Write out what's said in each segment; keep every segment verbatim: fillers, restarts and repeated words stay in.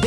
B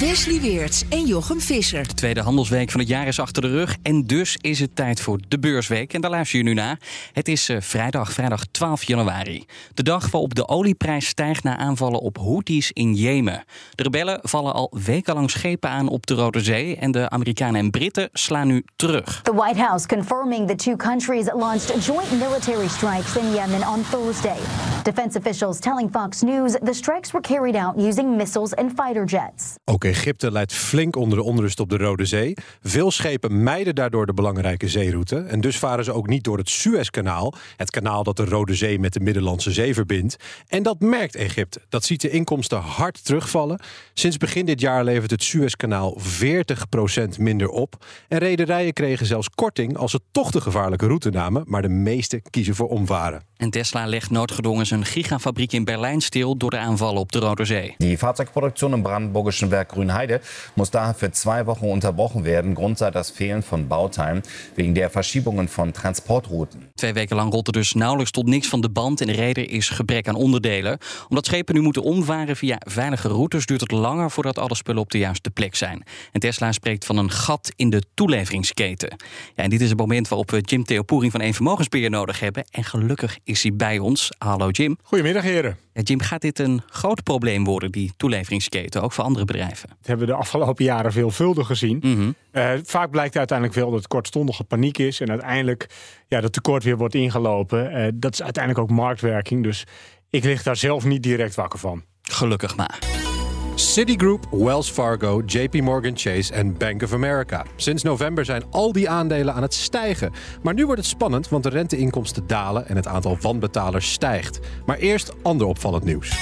Leslie Weerts en Jochem Visser. De tweede handelsweek van het jaar is achter de rug en dus is het tijd voor de beursweek. En daar luister je nu naar. Het is uh, vrijdag, vrijdag twaalf januari. De dag waarop de olieprijs stijgt na aanvallen op Houthis in Jemen. De rebellen vallen al wekenlang schepen aan op de Rode Zee en de Amerikanen en Britten slaan nu terug. The White House confirming the two countries launched joint military strikes in Yemen on Thursday. Defense officials telling Fox News the strikes were carried out using missiles and fighter jets. Oké. Egypte leidt flink onder de onrust op de Rode Zee. Veel schepen mijden daardoor de belangrijke zeeroute. En dus varen ze ook niet door het Suezkanaal. Het kanaal dat de Rode Zee met de Middellandse Zee verbindt. En dat merkt Egypte. Dat ziet de inkomsten hard terugvallen. Sinds begin dit jaar levert het Suezkanaal veertig procent minder op. En rederijen kregen zelfs korting als ze toch de gevaarlijke route namen. Maar de meesten kiezen voor omvaren. En Tesla legt noodgedwongen zijn gigafabriek in Berlijn stil door de aanvallen op de Rode Zee. Die Fahrzeugproduktion in Brandenburgischen Werk Grünheide muss daher für zwei Wochen unterbrochen werden. Grund sei das Fehlen von Bauteilen wegen der Verschiebungen von Transportrouten. Twee weken lang rolt er dus nauwelijks tot niks van de band en de reden is gebrek aan onderdelen. Omdat schepen nu moeten omvaren via veilige routes duurt het langer voordat alle spullen op de juiste plek zijn. En Tesla spreekt van een gat in de toeleveringsketen. Ja, en dit is het moment waarop we Jim Tehupuring van één Vermogensbeheer nodig hebben. En gelukkig is hij bij ons. Hallo Jim. Goedemiddag heren. Ja, Jim, gaat dit een groot probleem worden, die toeleveringsketen, ook voor andere bedrijven? Dat hebben we de afgelopen jaren veelvuldig gezien. Mm-hmm. Uh, vaak blijkt uiteindelijk wel dat het kortstondige paniek is en uiteindelijk ja, dat tekort weer wordt ingelopen. Uh, dat is uiteindelijk ook marktwerking, dus ik lig daar zelf niet direct wakker van. Gelukkig maar. Citigroup, Wells Fargo, JPMorgan Chase en Bank of America. Sinds november zijn al die aandelen aan het stijgen. Maar nu wordt het spannend, want de renteinkomsten dalen en het aantal wanbetalers stijgt. Maar eerst ander opvallend nieuws.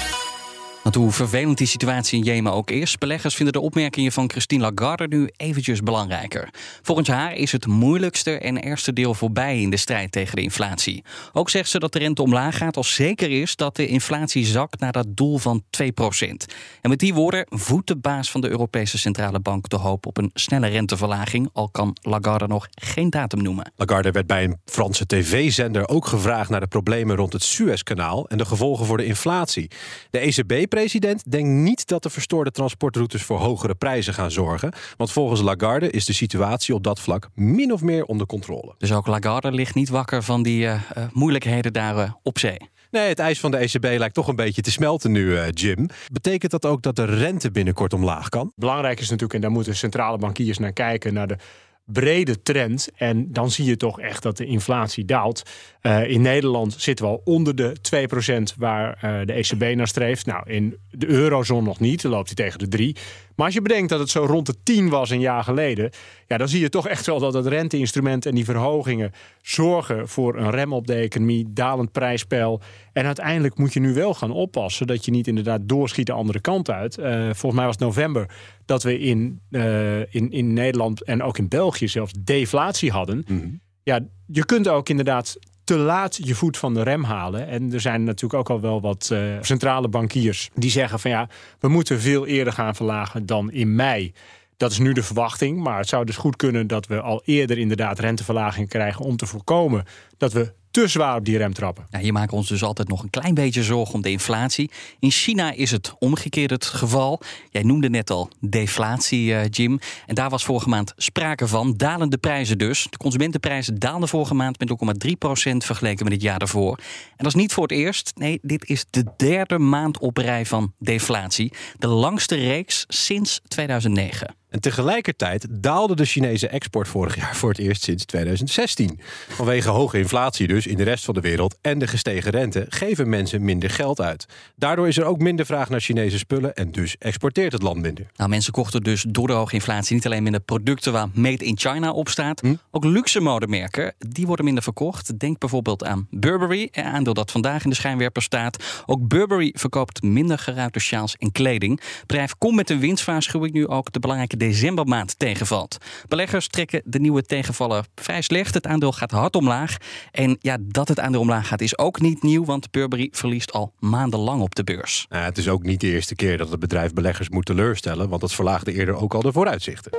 Want hoe vervelend die situatie in Jemen ook is, beleggers vinden de opmerkingen van Christine Lagarde nu eventjes belangrijker. Volgens haar is het moeilijkste en ergste deel voorbij in de strijd tegen de inflatie. Ook zegt ze dat de rente omlaag gaat als zeker is dat de inflatie zakt naar dat doel van twee procent. En met die woorden voedt de baas van de Europese Centrale Bank de hoop op een snelle renteverlaging, al kan Lagarde nog geen datum noemen. Lagarde werd bij een Franse tv-zender ook gevraagd naar de problemen rond het Suezkanaal en de gevolgen voor de inflatie. De E C B De president denkt niet dat de verstoorde transportroutes voor hogere prijzen gaan zorgen. Want volgens Lagarde is de situatie op dat vlak min of meer onder controle. Dus ook Lagarde ligt niet wakker van die uh, uh, moeilijkheden daar uh, op zee. Nee, het ijs van de E C B lijkt toch een beetje te smelten nu, uh, Jim. Betekent dat ook dat de rente binnenkort omlaag kan? Belangrijk is natuurlijk, en daar moeten centrale bankiers naar kijken, naar de brede trend. En dan zie je toch echt dat de inflatie daalt. Uh, in Nederland zitten we al onder de twee procent waar uh, de E C B naar streeft. Nou, in de eurozone nog niet. Dan loopt hij tegen de drie. Maar als je bedenkt dat het zo rond de tien was een jaar geleden, ja, dan zie je toch echt wel dat het renteinstrument en die verhogingen zorgen voor een rem op de economie, dalend prijspeil. En uiteindelijk moet je nu wel gaan oppassen dat je niet inderdaad doorschiet de andere kant uit. Uh, volgens mij was het november dat we in, uh, in, in Nederland en ook in België zelfs deflatie hadden. Mm-hmm. Ja, je kunt ook inderdaad te laat je voet van de rem halen. En er zijn natuurlijk ook al wel wat uh, centrale bankiers die zeggen van ja, we moeten veel eerder gaan verlagen dan in mei. Dat is nu de verwachting, maar het zou dus goed kunnen dat we al eerder inderdaad renteverlaging krijgen om te voorkomen dat we te zwaar op die rem trappen. Nou, hier maken we ons dus altijd nog een klein beetje zorgen om de inflatie. In China is het omgekeerd het geval. Jij noemde net al deflatie, uh, Jim. En daar was vorige maand sprake van. Dalende prijzen dus. De consumentenprijzen daalden vorige maand met nul komma drie procent vergeleken met het jaar daarvoor. En dat is niet voor het eerst. Nee, dit is de derde maand op rij van deflatie. De langste reeks sinds tweeduizend negen. En tegelijkertijd daalde de Chinese export vorig jaar voor het eerst sinds tweeduizend zestien. Vanwege hoge inflatie dus in de rest van de wereld en de gestegen rente geven mensen minder geld uit. Daardoor is er ook minder vraag naar Chinese spullen en dus exporteert het land minder. Nou, mensen kochten dus door de hoge inflatie niet alleen minder producten waar Made in China op staat. Hm? Ook luxe modemerken, die worden minder verkocht. Denk bijvoorbeeld aan Burberry, een aandeel dat vandaag in de schijnwerper staat. Ook Burberry verkoopt minder geruite sjaals en kleding. Het bedrijf komt met een winstwaarschuwing nu ook de belangrijke decembermaand tegenvalt. Beleggers trekken de nieuwe tegenvaller vrij slecht. Het aandeel gaat hard omlaag. En ja, dat het aandeel omlaag gaat is ook niet nieuw, want Burberry verliest al maandenlang op de beurs. Nou, het is ook niet de eerste keer dat het bedrijf beleggers moet teleurstellen, want dat verlaagde eerder ook al de vooruitzichten.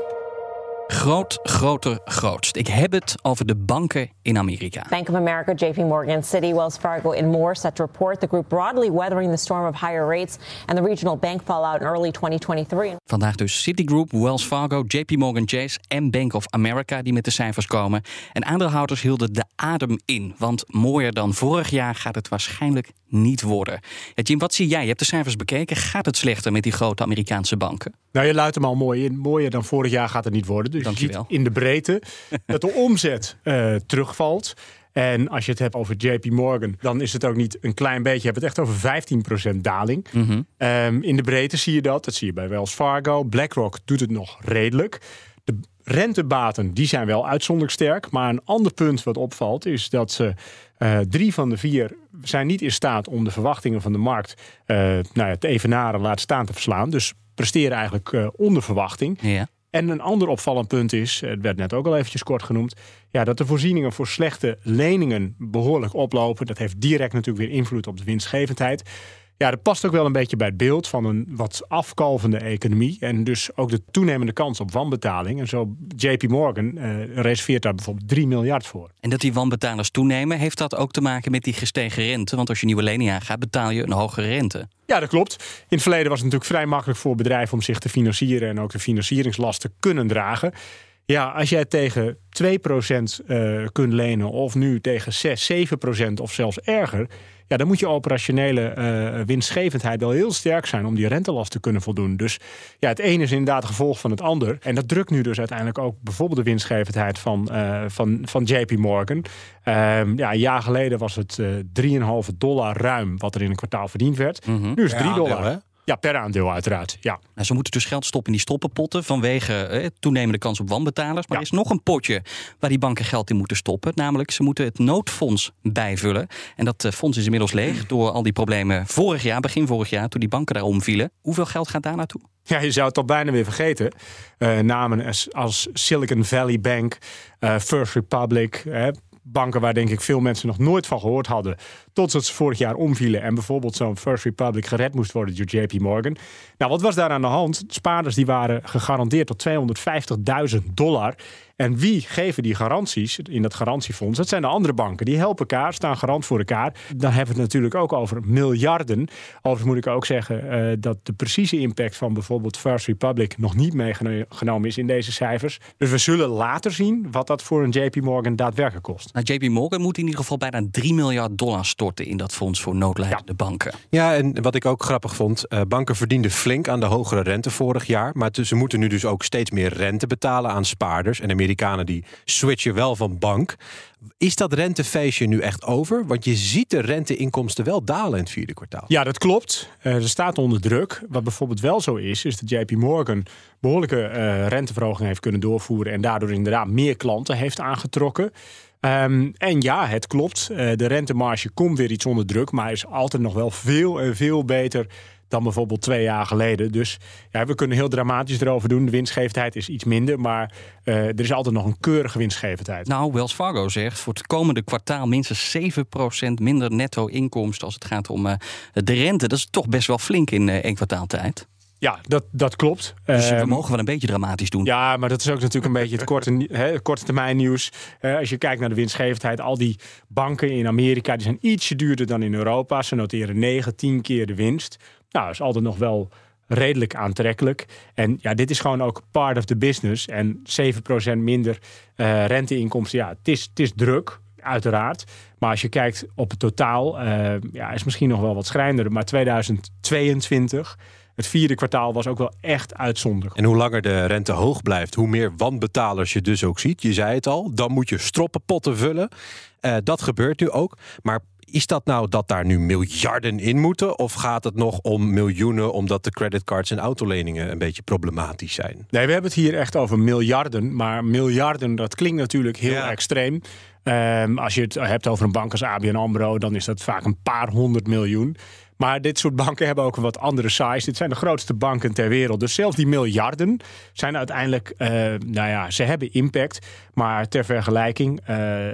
Groot, groter, grootst. Ik heb het over de banken in Amerika. Bank of America, JPMorgan, Citi, Wells Fargo and more set to report. The group broadly weathering the storm of higher rates and the regional bank fallout in early twintig drieëntwintig. Vandaag dus Citigroup, Wells Fargo, JPMorgan Chase en Bank of America die met de cijfers komen. En aandeelhouders hielden de adem in, want mooier dan vorig jaar gaat het waarschijnlijk niet worden. Ja, Jim, wat zie jij? Je hebt de cijfers bekeken. Gaat het slechter met die grote Amerikaanse banken? Nou, je luidt hem al mooi in. Mooier dan vorig jaar gaat het niet worden. Dus dankjewel. Je ziet in de breedte dat de omzet uh, terugvalt. En als je het hebt over J P Morgan, dan is het ook niet een klein beetje. Je hebt het echt over vijftien procent daling. Mm-hmm. Um, in de breedte zie je dat. Dat zie je bij Wells Fargo. BlackRock doet het nog redelijk. De rentebaten die zijn wel uitzonderlijk sterk. Maar een ander punt wat opvalt is dat ze uh, drie van de vier zijn niet in staat om de verwachtingen van de markt uh, nou ja, te evenaren, laat staan te verslaan. Dus presteren eigenlijk uh, onder verwachting. Ja. En een ander opvallend punt is, het werd net ook al eventjes kort genoemd, ja, dat de voorzieningen voor slechte leningen behoorlijk oplopen. Dat heeft direct natuurlijk weer invloed op de winstgevendheid. Ja, dat past ook wel een beetje bij het beeld van een wat afkalvende economie. En dus ook de toenemende kans op wanbetaling. En zo J P Morgan eh, reserveert daar bijvoorbeeld drie miljard voor. En dat die wanbetalers toenemen, heeft dat ook te maken met die gestegen rente? Want als je nieuwe lening aangaat, betaal je een hogere rente. Ja, dat klopt. In het verleden was het natuurlijk vrij makkelijk voor bedrijven om zich te financieren en ook de financieringslasten kunnen dragen. Ja, als jij tegen twee procent uh, kunt lenen of nu tegen zes, zeven procent of zelfs erger, ja, dan moet je operationele uh, winstgevendheid wel heel sterk zijn om die rentelast te kunnen voldoen. Dus ja, het ene is inderdaad gevolg van het ander. En dat drukt nu dus uiteindelijk ook bijvoorbeeld de winstgevendheid van, uh, van, van J P Morgan. Uh, ja, een jaar geleden was het uh, drie komma vijf dollar ruim wat er in een kwartaal verdiend werd. Mm-hmm. Nu is het drie dollar. Ja, wel, hè? Ja, per aandeel uiteraard, ja. Nou, ze moeten dus geld stoppen in die stoppenpotten vanwege eh, toenemende kans op wanbetalers. Maar ja, er is nog een potje waar die banken geld in moeten stoppen. Namelijk, ze moeten het noodfonds bijvullen. En dat eh, fonds is inmiddels leeg door al die problemen vorig jaar, begin vorig jaar, toen die banken daar omvielen. Hoeveel geld gaat daar naartoe? Ja, je zou het al bijna weer vergeten. Uh, namen als, als Silicon Valley Bank, uh, First Republic, eh, banken waar denk ik veel mensen nog nooit van gehoord hadden, totdat ze vorig jaar omvielen en bijvoorbeeld zo'n First Republic gered moest worden door J P Morgan. Nou, wat was daar aan de hand? Spaarders die waren gegarandeerd tot tweehonderdvijftigduizend dollar. En wie geven die garanties in dat garantiefonds? Dat zijn de andere banken. Die helpen elkaar, staan garant voor elkaar. Dan hebben we het natuurlijk ook over miljarden. Overigens moet ik ook zeggen uh, dat de precieze impact van bijvoorbeeld First Republic nog niet meegenomen is in deze cijfers. Dus we zullen later zien wat dat voor een J P Morgan daadwerkelijk kost. Nou, J P Morgan moet in ieder geval bijna drie miljard dollar storten in dat fonds voor noodlijdende ja. banken. Ja, en wat ik ook grappig vond, uh, banken verdienden flink aan de hogere rente vorig jaar. Maar t- ze moeten nu dus ook steeds meer rente betalen aan spaarders. En Amerika Amerikanen die switchen wel van bank. Is dat rentefeestje nu echt over? Want je ziet de renteinkomsten wel dalen in het vierde kwartaal. Ja, dat klopt. Uh, er staat onder druk. Wat bijvoorbeeld wel zo is, is dat J P Morgan behoorlijke uh, renteverhoging heeft kunnen doorvoeren en daardoor inderdaad meer klanten heeft aangetrokken. Um, en ja, het klopt. Uh, de rentemarge komt weer iets onder druk, maar is altijd nog wel veel en veel beter dan bijvoorbeeld twee jaar geleden. Dus ja, we kunnen heel dramatisch erover doen. De winstgevendheid is iets minder, maar uh, er is altijd nog een keurige winstgevendheid. Nou, Wells Fargo zegt voor het komende kwartaal minstens zeven procent minder netto inkomsten als het gaat om uh, de rente. Dat is toch best wel flink in uh, één kwartaal tijd. Ja, dat, dat klopt. Dus we mogen wel een beetje dramatisch doen. Ja, maar dat is ook natuurlijk een beetje het korte, he, korte termijn nieuws. Uh, als je kijkt naar de winstgevendheid, al die banken in Amerika, die zijn ietsje duurder dan in Europa. Ze noteren negen, tien keer de winst. Nou, dat is altijd nog wel redelijk aantrekkelijk. En ja, dit is gewoon ook part of the business. En zeven procent minder uh, renteinkomsten, ja, het is, het is druk, uiteraard. Maar als je kijkt op het totaal, uh, ja, is misschien nog wel wat schrijnender. Maar tweeduizend tweeëntwintig... het vierde kwartaal was ook wel echt uitzonderlijk. En hoe langer de rente hoog blijft, hoe meer wanbetalers je dus ook ziet. Je zei het al, dan moet je stroppenpotten vullen. Uh, dat gebeurt nu ook. Maar is dat nou dat daar nu miljarden in moeten? Of gaat het nog om miljoenen omdat de creditcards en autoleningen een beetje problematisch zijn? Nee, we hebben het hier echt over miljarden. Maar miljarden, dat klinkt natuurlijk heel ja. extreem. Um, als je het hebt over een bank als A B N AMRO, dan is dat vaak een paar honderd miljoen. Maar dit soort banken hebben ook een wat andere size. Dit zijn de grootste banken ter wereld. Dus zelfs die miljarden zijn uiteindelijk... Uh, nou ja, ze hebben impact. Maar ter vergelijking, uh,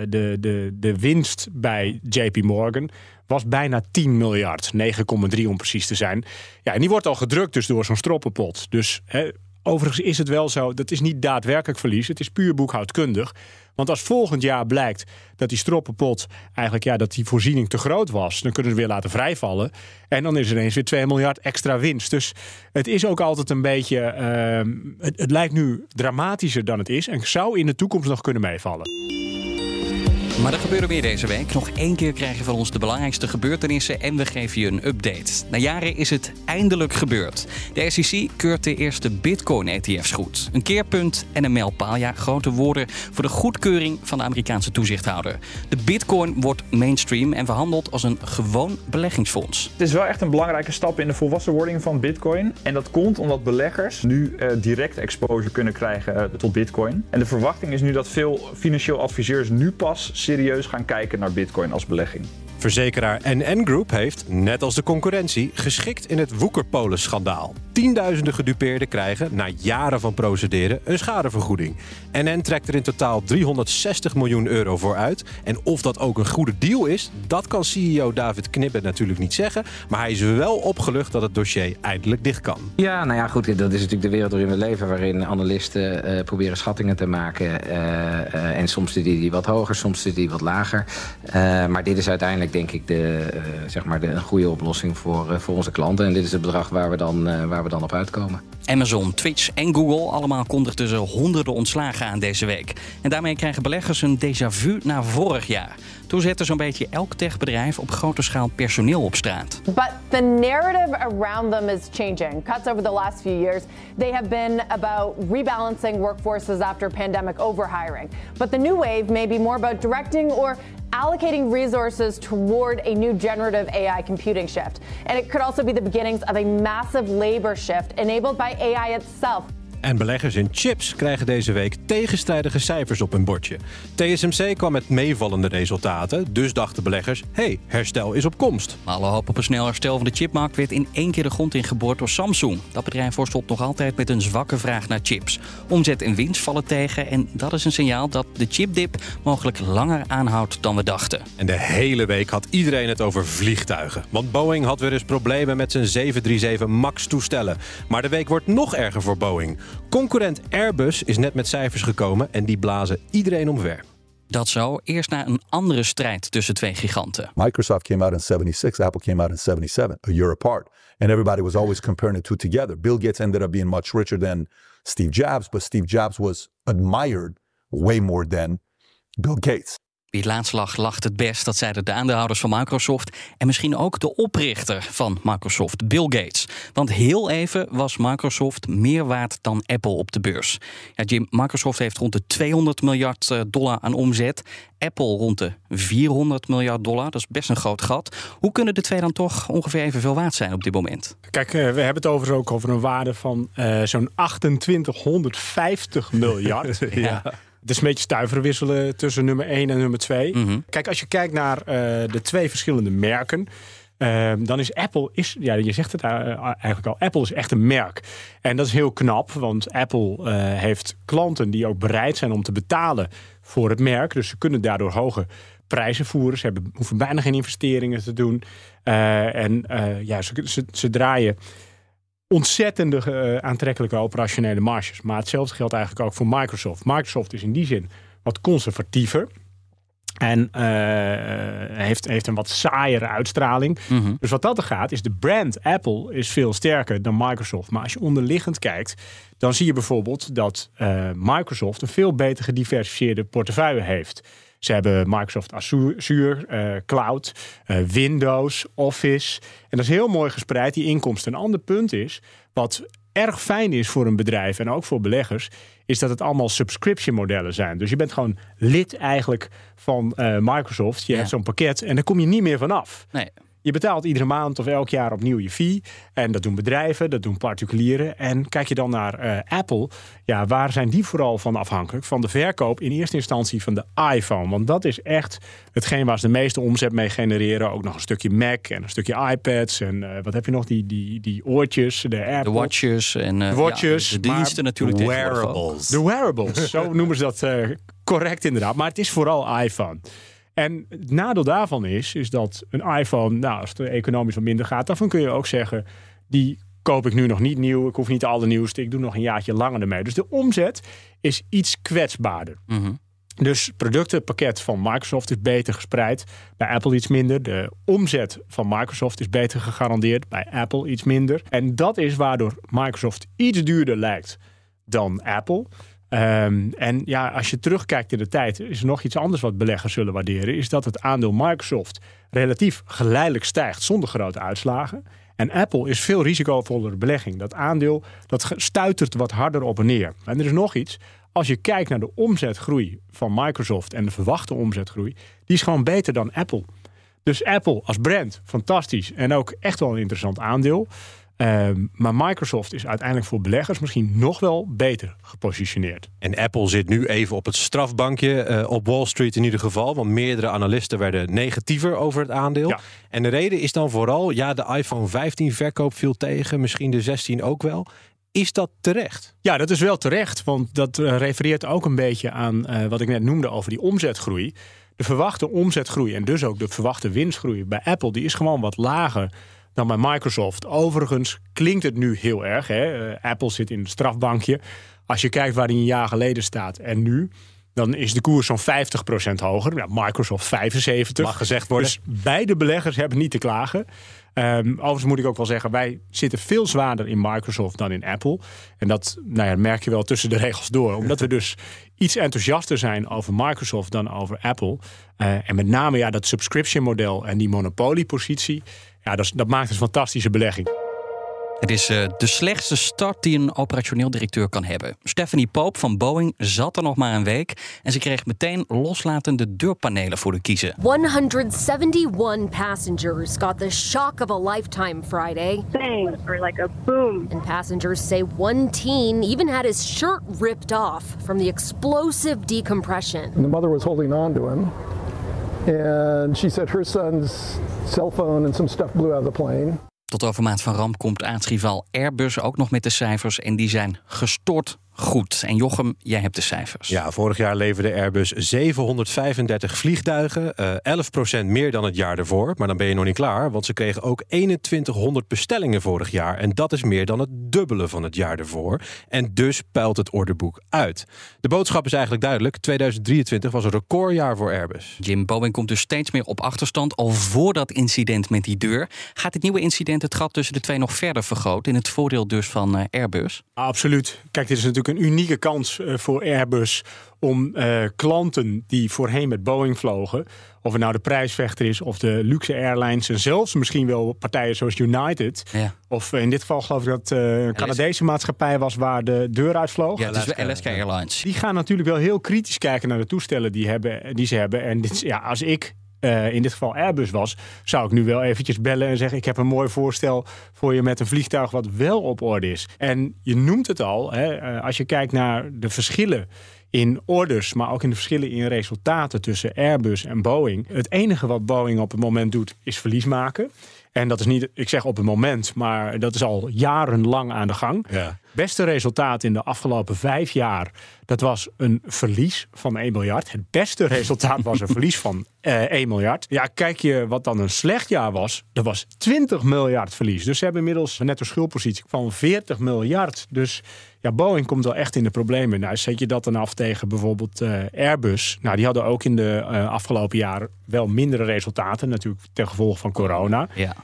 de, de, de winst bij J P Morgan was bijna tien miljard. negen komma drie om precies te zijn. Ja, en die wordt al gedrukt dus door zo'n stroppenpot. Dus hè, overigens is het wel zo, dat is niet daadwerkelijk verlies. Het is puur boekhoudkundig. Want als volgend jaar blijkt dat die stroppenpot eigenlijk, ja, dat die voorziening te groot was, dan kunnen ze weer laten vrijvallen. En dan is er ineens weer twee miljard extra winst. Dus het is ook altijd een beetje... Uh, het, het lijkt nu dramatischer dan het is en zou in de toekomst nog kunnen meevallen. Maar er gebeuren weer deze week. Nog één keer krijg je van ons de belangrijkste gebeurtenissen en we geven je een update. Na jaren is het eindelijk gebeurd. De S E C keurt de eerste bitcoin-E T F's goed. Een keerpunt en een mijlpaal. Ja, grote woorden voor de goedkeuring van de Amerikaanse toezichthouder. De bitcoin wordt mainstream en verhandeld als een gewoon beleggingsfonds. Het is wel echt een belangrijke stap in de volwassenwording van bitcoin. En dat komt omdat beleggers nu uh, direct exposure kunnen krijgen uh, tot bitcoin. En de verwachting is nu dat veel financieel adviseurs nu pas serieus gaan kijken naar bitcoin als belegging. Verzekeraar N N Group heeft, net als de concurrentie, geschikt in het Woekerpolen-schandaal. Tienduizenden gedupeerden krijgen, na jaren van procederen, een schadevergoeding. N N trekt er in totaal driehonderdzestig miljoen euro voor uit. En of dat ook een goede deal is, dat kan C E O David Knibbe natuurlijk niet zeggen. Maar hij is wel opgelucht dat het dossier eindelijk dicht kan. Ja, nou ja, goed, dat is natuurlijk de wereld waarin we leven, waarin analisten uh, proberen schattingen te maken. Uh, uh, en soms zitten die wat hoger, soms zitten die wat lager. Uh, maar dit is uiteindelijk denk ik de, uh, zeg maar de, een goede oplossing voor, uh, voor onze klanten. En dit is het bedrag waar we dan, uh, waar we dan op uitkomen. Amazon, Twitch en Google, allemaal kondigden ze honderden ontslagen aan deze week. En daarmee krijgen beleggers een déjà vu naar vorig jaar. Toen zette zo'n beetje elk techbedrijf op grote schaal personeel op straat. But the narrative around them is changing. Cuts over the last few years, they have been about rebalancing workforces after pandemic overhiring. But the new wave may be more about directing or allocating resources toward a new generative A I computing shift. And it could also be the beginnings of a massive labor shift enabled by A I itself. En beleggers in chips krijgen deze week tegenstrijdige cijfers op hun bordje. T S M C kwam met meevallende resultaten, dus dachten beleggers, hey, herstel is op komst. Maar alle hoop op een snel herstel van de chipmarkt werd in één keer de grond ingeboord door Samsung. Dat bedrijf worstelt nog altijd met een zwakke vraag naar chips. Omzet en winst vallen tegen en dat is een signaal dat de chipdip mogelijk langer aanhoudt dan we dachten. En de hele week had iedereen het over vliegtuigen. Want Boeing had weer eens problemen met zijn zeven drieëndertig MAX toestellen. Maar de week wordt nog erger voor Boeing. Concurrent Airbus is net met cijfers gekomen en die blazen iedereen omver. Dat zo, eerst na een andere strijd tussen twee giganten. Microsoft came out in seventy-six, Apple came out in seventy-seven, a year apart. And everybody was always comparing the two together. Bill Gates ended up being much richer than Steve Jobs, but Steve Jobs was admired way more than Bill Gates. Wie het laatst lag, lacht het best. Dat zeiden de aandeelhouders van Microsoft en misschien ook de oprichter van Microsoft, Bill Gates. Want heel even was Microsoft meer waard dan Apple op de beurs. Ja, Jim, Microsoft heeft rond de tweehonderd miljard dollar aan omzet. Apple rond de vierhonderd miljard dollar. Dat is best een groot gat. Hoe kunnen de twee dan toch ongeveer evenveel waard zijn op dit moment? Kijk, we hebben het overigens ook over een waarde van uh, zo'n achtentwintighonderdvijftig miljard. Ja. Het is een beetje stuiveren wisselen tussen nummer één en nummer twee. Mm-hmm. Kijk, als je kijkt naar uh, de twee verschillende merken, Uh, dan is Apple, is, ja, je zegt het eigenlijk al, Apple is echt een merk. En dat is heel knap, want Apple uh, heeft klanten die ook bereid zijn om te betalen voor het merk. Dus ze kunnen daardoor hoge prijzen voeren. Ze hebben, hoeven bijna geen investeringen te doen. Uh, en uh, ja, ze, ze, ze draaien ontzettende uh, aantrekkelijke operationele marges. Maar hetzelfde geldt eigenlijk ook voor Microsoft. Microsoft is in die zin wat conservatiever. En uh, heeft, heeft een wat saaiere uitstraling. Mm-hmm. Dus wat dat er gaat, is de brand Apple is veel sterker dan Microsoft. Maar als je onderliggend kijkt, dan zie je bijvoorbeeld dat uh, Microsoft een veel beter gediversifieerde portefeuille heeft. Ze hebben Microsoft Azure, uh, Cloud, uh, Windows, Office. En dat is heel mooi gespreid, die inkomsten. Een ander punt is, wat erg fijn is voor een bedrijf en ook voor beleggers, is dat het allemaal subscription modellen zijn. Dus je bent gewoon lid eigenlijk van uh, Microsoft. Je ja. hebt zo'n pakket en daar kom je niet meer vanaf. Nee. Je betaalt iedere maand of elk jaar opnieuw je fee. En dat doen bedrijven, dat doen particulieren. En kijk je dan naar uh, Apple. Ja, waar zijn die vooral van afhankelijk? Van de verkoop in eerste instantie van de iPhone. Want dat is echt hetgeen waar ze de meeste omzet mee genereren. Ook nog een stukje Mac en een stukje iPads. En uh, wat heb je nog? Die, die, die oortjes, de Apple. De watches. En, uh, de watches. Ja, de diensten natuurlijk. De wearables. De wearables. Zo noemen ze dat uh, correct inderdaad. Maar het is vooral iPhone. En het nadeel daarvan is, is dat een iPhone, nou, als het economisch wat minder gaat, daarvan kun je ook zeggen, die koop ik nu nog niet nieuw. Ik hoef niet de allernieuwste. Ik doe nog een jaartje langer ermee. Dus de omzet is iets kwetsbaarder. Mm-hmm. Dus productenpakket van Microsoft is beter gespreid. Bij Apple iets minder. De omzet van Microsoft is beter gegarandeerd. Bij Apple iets minder. En dat is waardoor Microsoft iets duurder lijkt dan Apple. Um, en ja, als je terugkijkt in de tijd, is er nog iets anders wat beleggers zullen waarderen, is dat het aandeel Microsoft relatief geleidelijk stijgt zonder grote uitslagen. En Apple is veel risicovoller belegging. Dat aandeel, dat stuitert wat harder op en neer. En er is nog iets, als je kijkt naar de omzetgroei van Microsoft en de verwachte omzetgroei, die is gewoon beter dan Apple. Dus Apple als brand, fantastisch en ook echt wel een interessant aandeel. Uh, maar Microsoft is uiteindelijk voor beleggers misschien nog wel beter gepositioneerd. En Apple zit nu even op het strafbankje, uh, op Wall Street in ieder geval. Want meerdere analisten werden negatiever over het aandeel. Ja. En de reden is dan vooral, ja, de iPhone vijftien verkoop viel tegen, misschien de zestien ook wel. Is dat terecht? Ja, dat is wel terecht, want dat uh, refereert ook een beetje aan uh, wat ik net noemde over die omzetgroei. De verwachte omzetgroei en dus ook de verwachte winstgroei bij Apple, die is gewoon wat lager dan bij Microsoft. Overigens klinkt het nu heel erg. Hè? Apple zit in het strafbankje. Als je kijkt waar hij een jaar geleden staat en nu, dan is de koers zo'n vijftig procent hoger. Ja, Microsoft vijfenzeventig procent. Mag gezegd worden. Dus beide beleggers hebben niet te klagen. Um, overigens moet ik ook wel zeggen, wij zitten veel zwaarder in Microsoft dan in Apple. En dat nou ja, merk je wel tussen de regels door. Omdat we dus iets enthousiaster zijn over Microsoft dan over Apple. Uh, en met name ja, dat subscription model en die monopoliepositie. Ja, dat, dat maakt een fantastische belegging. Het is uh, de slechtste start die een operationeel directeur kan hebben. Stephanie Pope van Boeing zat er nog maar een week en ze kreeg meteen loslatende deurpanelen voor de kiezen. honderdzevenenzeventig passengers got the shock of a lifetime Friday. Bang, or like a boom. And passengers say one teen even had his shirt ripped off from the explosive decompression. And the mother was holding on to him. And she said her son's cell phone and some stuff blew out of the plane. Tot overmaat van ramp komt aartsrivaal Airbus ook nog met de cijfers en die zijn gestort goed. En Jochem, jij hebt de cijfers. Ja, vorig jaar leverde Airbus zevenhonderdvijfendertig vliegtuigen. Uh, elf procent meer dan het jaar ervoor. Maar dan ben je nog niet klaar, want ze kregen ook eenentwintighonderd bestellingen vorig jaar. En dat is meer dan het dubbele van het jaar ervoor. En dus puilt het orderboek uit. De boodschap is eigenlijk duidelijk. tweeduizend drieëntwintig was een recordjaar voor Airbus. Jim, Boeing komt dus steeds meer op achterstand. Al voor dat incident met die deur gaat dit nieuwe incident het gat tussen de twee nog verder vergroten. In het voordeel dus van Airbus. Absoluut. Kijk, dit is natuurlijk een unieke kans voor Airbus om uh, klanten die voorheen met Boeing vlogen, of het nou de prijsvechter is of de luxe airlines en zelfs misschien wel partijen zoals United, ja. of in dit geval geloof ik dat uh, een Canadese maatschappij was waar de deur uit vloog. Ja, dat is Alaska Airlines. Die gaan natuurlijk wel heel kritisch kijken naar de toestellen die, hebben, die ze hebben. En dit, ja, als ik Uh, in dit geval Airbus was, zou ik nu wel eventjes bellen en zeggen, ik heb een mooi voorstel voor je met een vliegtuig wat wel op orde is. En je noemt het al, hè, uh, als je kijkt naar de verschillen in orders, maar ook in de verschillen in resultaten tussen Airbus en Boeing. Het enige wat Boeing op het moment doet, is verlies maken. En dat is niet, ik zeg op het moment, maar dat is al jarenlang aan de gang. Ja. Beste resultaat in de afgelopen vijf jaar, dat was een verlies van één miljard. Het beste resultaat was een verlies van uh, één miljard. Ja, kijk je wat dan een slecht jaar was, dat was twintig miljard verlies. Dus ze hebben inmiddels een netto schuldpositie van veertig miljard. Dus Ja, Boeing komt wel echt in de problemen. Nou, zet je dat dan af tegen bijvoorbeeld uh, Airbus. Nou, die hadden ook in de uh, afgelopen jaren wel mindere resultaten. Natuurlijk ten gevolge van corona. Ja.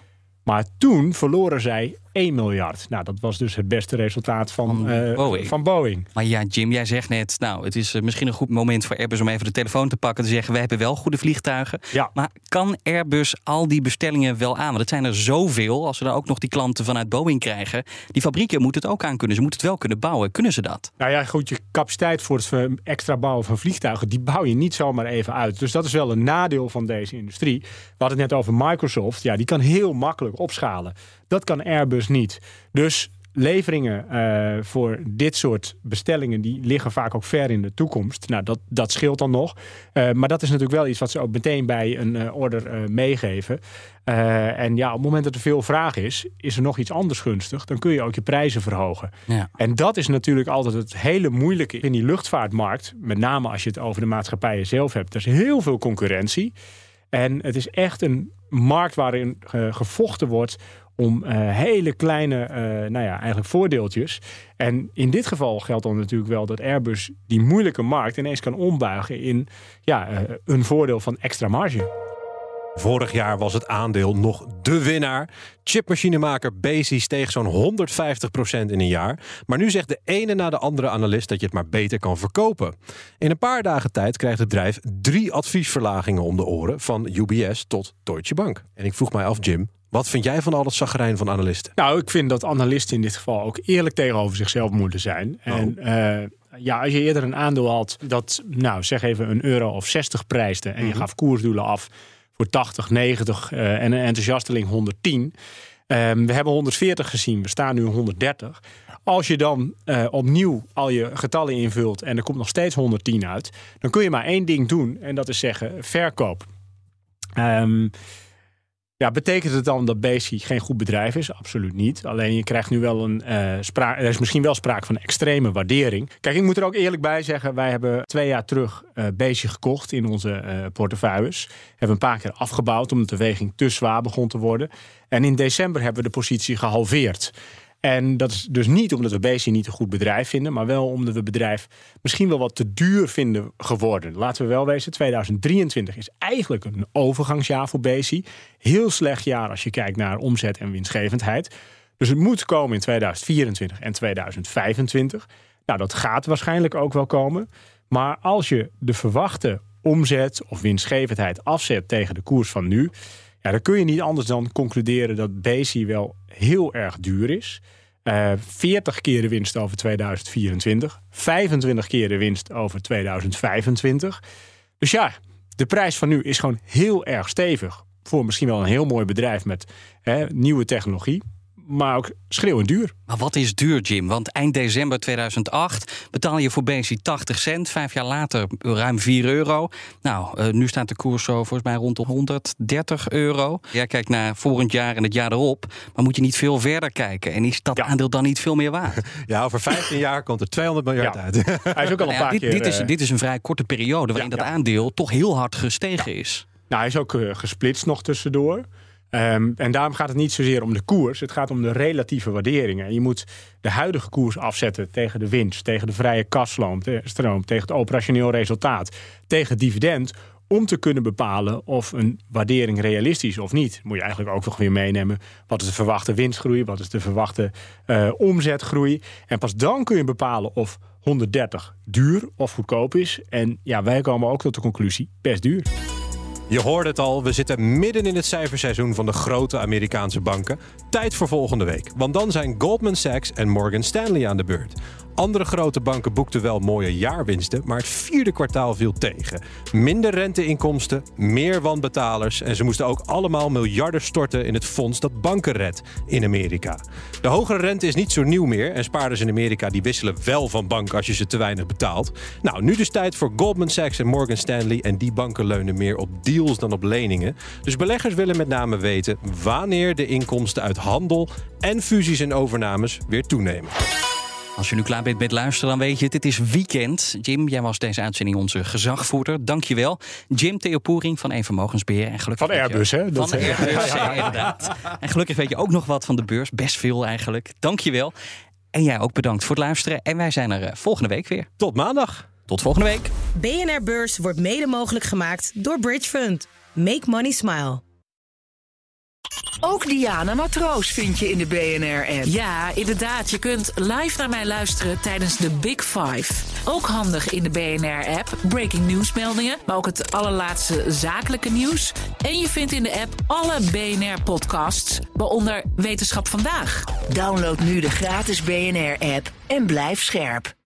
Maar toen verloren zij één miljard. Nou, dat was dus het beste resultaat van, uh, Boeing. van Boeing. Maar ja, Jim, jij zegt net... nou, het is misschien een goed moment voor Airbus om even de telefoon te pakken... te zeggen, wij hebben wel goede vliegtuigen. Ja. Maar kan Airbus al die bestellingen wel aan? Want het zijn er zoveel, als we daar ook nog die klanten vanuit Boeing krijgen... die fabrieken moeten het ook aan kunnen. Ze moeten het wel kunnen bouwen. Kunnen ze dat? Nou ja, goed, je capaciteit voor het extra bouwen van vliegtuigen... die bouw je niet zomaar even uit. Dus dat is wel een nadeel van deze industrie. We hadden het net over Microsoft. Ja, die kan heel makkelijk opschalen. Dat kan Airbus niet. Dus leveringen uh, voor dit soort bestellingen... die liggen vaak ook ver in de toekomst. Nou, dat, dat scheelt dan nog. Uh, maar dat is natuurlijk wel iets wat ze ook meteen bij een uh, order uh, meegeven. Uh, en ja, op het moment dat er veel vraag is... is er nog iets anders gunstig. Dan kun je ook je prijzen verhogen. Ja. En dat is natuurlijk altijd het hele moeilijke in die luchtvaartmarkt. Met name als je het over de maatschappijen zelf hebt. Er is heel veel concurrentie. En het is echt een markt waarin uh, gevochten wordt... om uh, hele kleine, uh, nou ja, eigenlijk voordeeltjes. En in dit geval geldt dan natuurlijk wel dat Airbus die moeilijke markt ineens kan ombuigen in ja, uh, een voordeel van extra marge. Vorig jaar was het aandeel nog de winnaar. Chipmachinemaker Besi steeg zo'n honderdvijftig procent in een jaar. Maar nu zegt de ene na de andere analist dat je het maar beter kan verkopen. In een paar dagen tijd krijgt het bedrijf drie adviesverlagingen om de oren... van U B S tot Deutsche Bank. En ik vroeg mij af, Jim... wat vind jij van al dat zagrijn van analisten? Nou, ik vind dat analisten in dit geval ook eerlijk tegenover zichzelf moeten zijn. Oh. En uh, ja, als je eerder een aandeel had dat, nou, zeg even een euro of zestig prijsde... en je mm-hmm. gaf koersdoelen af voor tachtig, negentig uh, en een enthousiasteling honderdtien... Um, we hebben honderdveertig gezien, we staan nu honderddertig... Als je dan uh, opnieuw al je getallen invult en er komt nog steeds honderdtien uit... dan kun je maar één ding doen en dat is zeggen verkoop. Um, Ja, betekent het dan dat Besi geen goed bedrijf is? Absoluut niet. Alleen je krijgt nu wel een uh, spraak. Er is misschien wel sprake van extreme waardering. Kijk, ik moet er ook eerlijk bij zeggen. Wij hebben twee jaar terug uh, Besi gekocht in onze uh, portefeuilles. Hebben een paar keer afgebouwd omdat de weging te zwaar begon te worden. En in december hebben we de positie gehalveerd. En dat is dus niet omdat we Besi niet een goed bedrijf vinden... maar wel omdat we het bedrijf misschien wel wat te duur vinden geworden. Laten we wel wezen, tweeduizend drieëntwintig is eigenlijk een overgangsjaar voor Besi. Heel slecht jaar als je kijkt naar omzet en winstgevendheid. Dus het moet komen in tweeduizend vierentwintig en tweeduizend vijfentwintig. Nou, dat gaat waarschijnlijk ook wel komen. Maar als je de verwachte omzet of winstgevendheid afzet tegen de koers van nu... ja, dan kun je niet anders dan concluderen dat Besi wel heel erg duur is. Uh, veertig keer de winst over tweeduizend vierentwintig. vijfentwintig keer de winst over tweeduizend vijfentwintig. Dus ja, de prijs van nu is gewoon heel erg stevig. Voor misschien wel een heel mooi bedrijf met hè, nieuwe technologie. Maar ook schreeuwend duur. Maar wat is duur, Jim? Want eind december tweeduizend acht betaal je voor Besi tachtig cent. Vijf jaar later ruim vier euro. Nou, uh, nu staat de koers zo volgens mij rond de honderddertig euro. Jij kijkt naar volgend jaar en het jaar erop. Maar moet je niet veel verder kijken? En is dat ja. aandeel dan niet veel meer waard? Ja, over vijftien jaar komt er tweehonderd miljard ja. uit. Hij is ook al een ja, paar dit, keer... Dit is, dit is een vrij korte periode waarin ja, dat ja. aandeel toch heel hard gestegen ja. is. Nou, hij is ook uh, gesplitst nog tussendoor. Um, en daarom gaat het niet zozeer om de koers. Het gaat om de relatieve waarderingen. En je moet de huidige koers afzetten tegen de winst, tegen de vrije kasstroom, tegen het operationeel resultaat, tegen dividend, om te kunnen bepalen of een waardering realistisch is of niet. Moet je eigenlijk ook nog weer meenemen. Wat is de verwachte winstgroei? Wat is de verwachte uh, omzetgroei? En pas dan kun je bepalen of honderddertig duur of goedkoop is. En ja, wij komen ook tot de conclusie, best duur. Je hoort het al, we zitten midden in het cijferseizoen van de grote Amerikaanse banken. Tijd voor volgende week, want dan zijn Goldman Sachs en Morgan Stanley aan de beurt. Andere grote banken boekten wel mooie jaarwinsten, maar het vierde kwartaal viel tegen. Minder renteinkomsten, meer wanbetalers en ze moesten ook allemaal miljarden storten in het fonds dat banken redt in Amerika. De hogere rente is niet zo nieuw meer en spaarders in Amerika die wisselen wel van bank als je ze te weinig betaalt. Nou, nu dus tijd voor Goldman Sachs en Morgan Stanley en die banken leunen meer op deals dan op leningen. Dus beleggers willen met name weten wanneer de inkomsten uit handel en fusies en overnames weer toenemen. Als je nu klaar bent met luisteren, dan weet je het. Het is weekend. Jim, jij was deze uitzending onze gezagvoerder. Dank je wel. Jim Tehupuring van Eenvermogensbeheer. En gelukkig van Airbus, hè? Van he? Airbus, ja, inderdaad. En gelukkig weet je ook nog wat van de beurs. Best veel eigenlijk. Dank je wel. En jij ook bedankt voor het luisteren. En wij zijn er volgende week weer. Tot maandag. Tot volgende week. B N R Beurs wordt mede mogelijk gemaakt door Bridge Fund. Make money smile. Ook Diana Matroos vind je in de B N R-app. Ja, inderdaad. Je kunt live naar mij luisteren tijdens de Big Five. Ook handig in de B N R-app. Breaking nieuwsmeldingen, maar ook het allerlaatste zakelijke nieuws. En je vindt in de app alle B N R-podcasts, waaronder Wetenschap Vandaag. Download nu de gratis B N R-app en blijf scherp.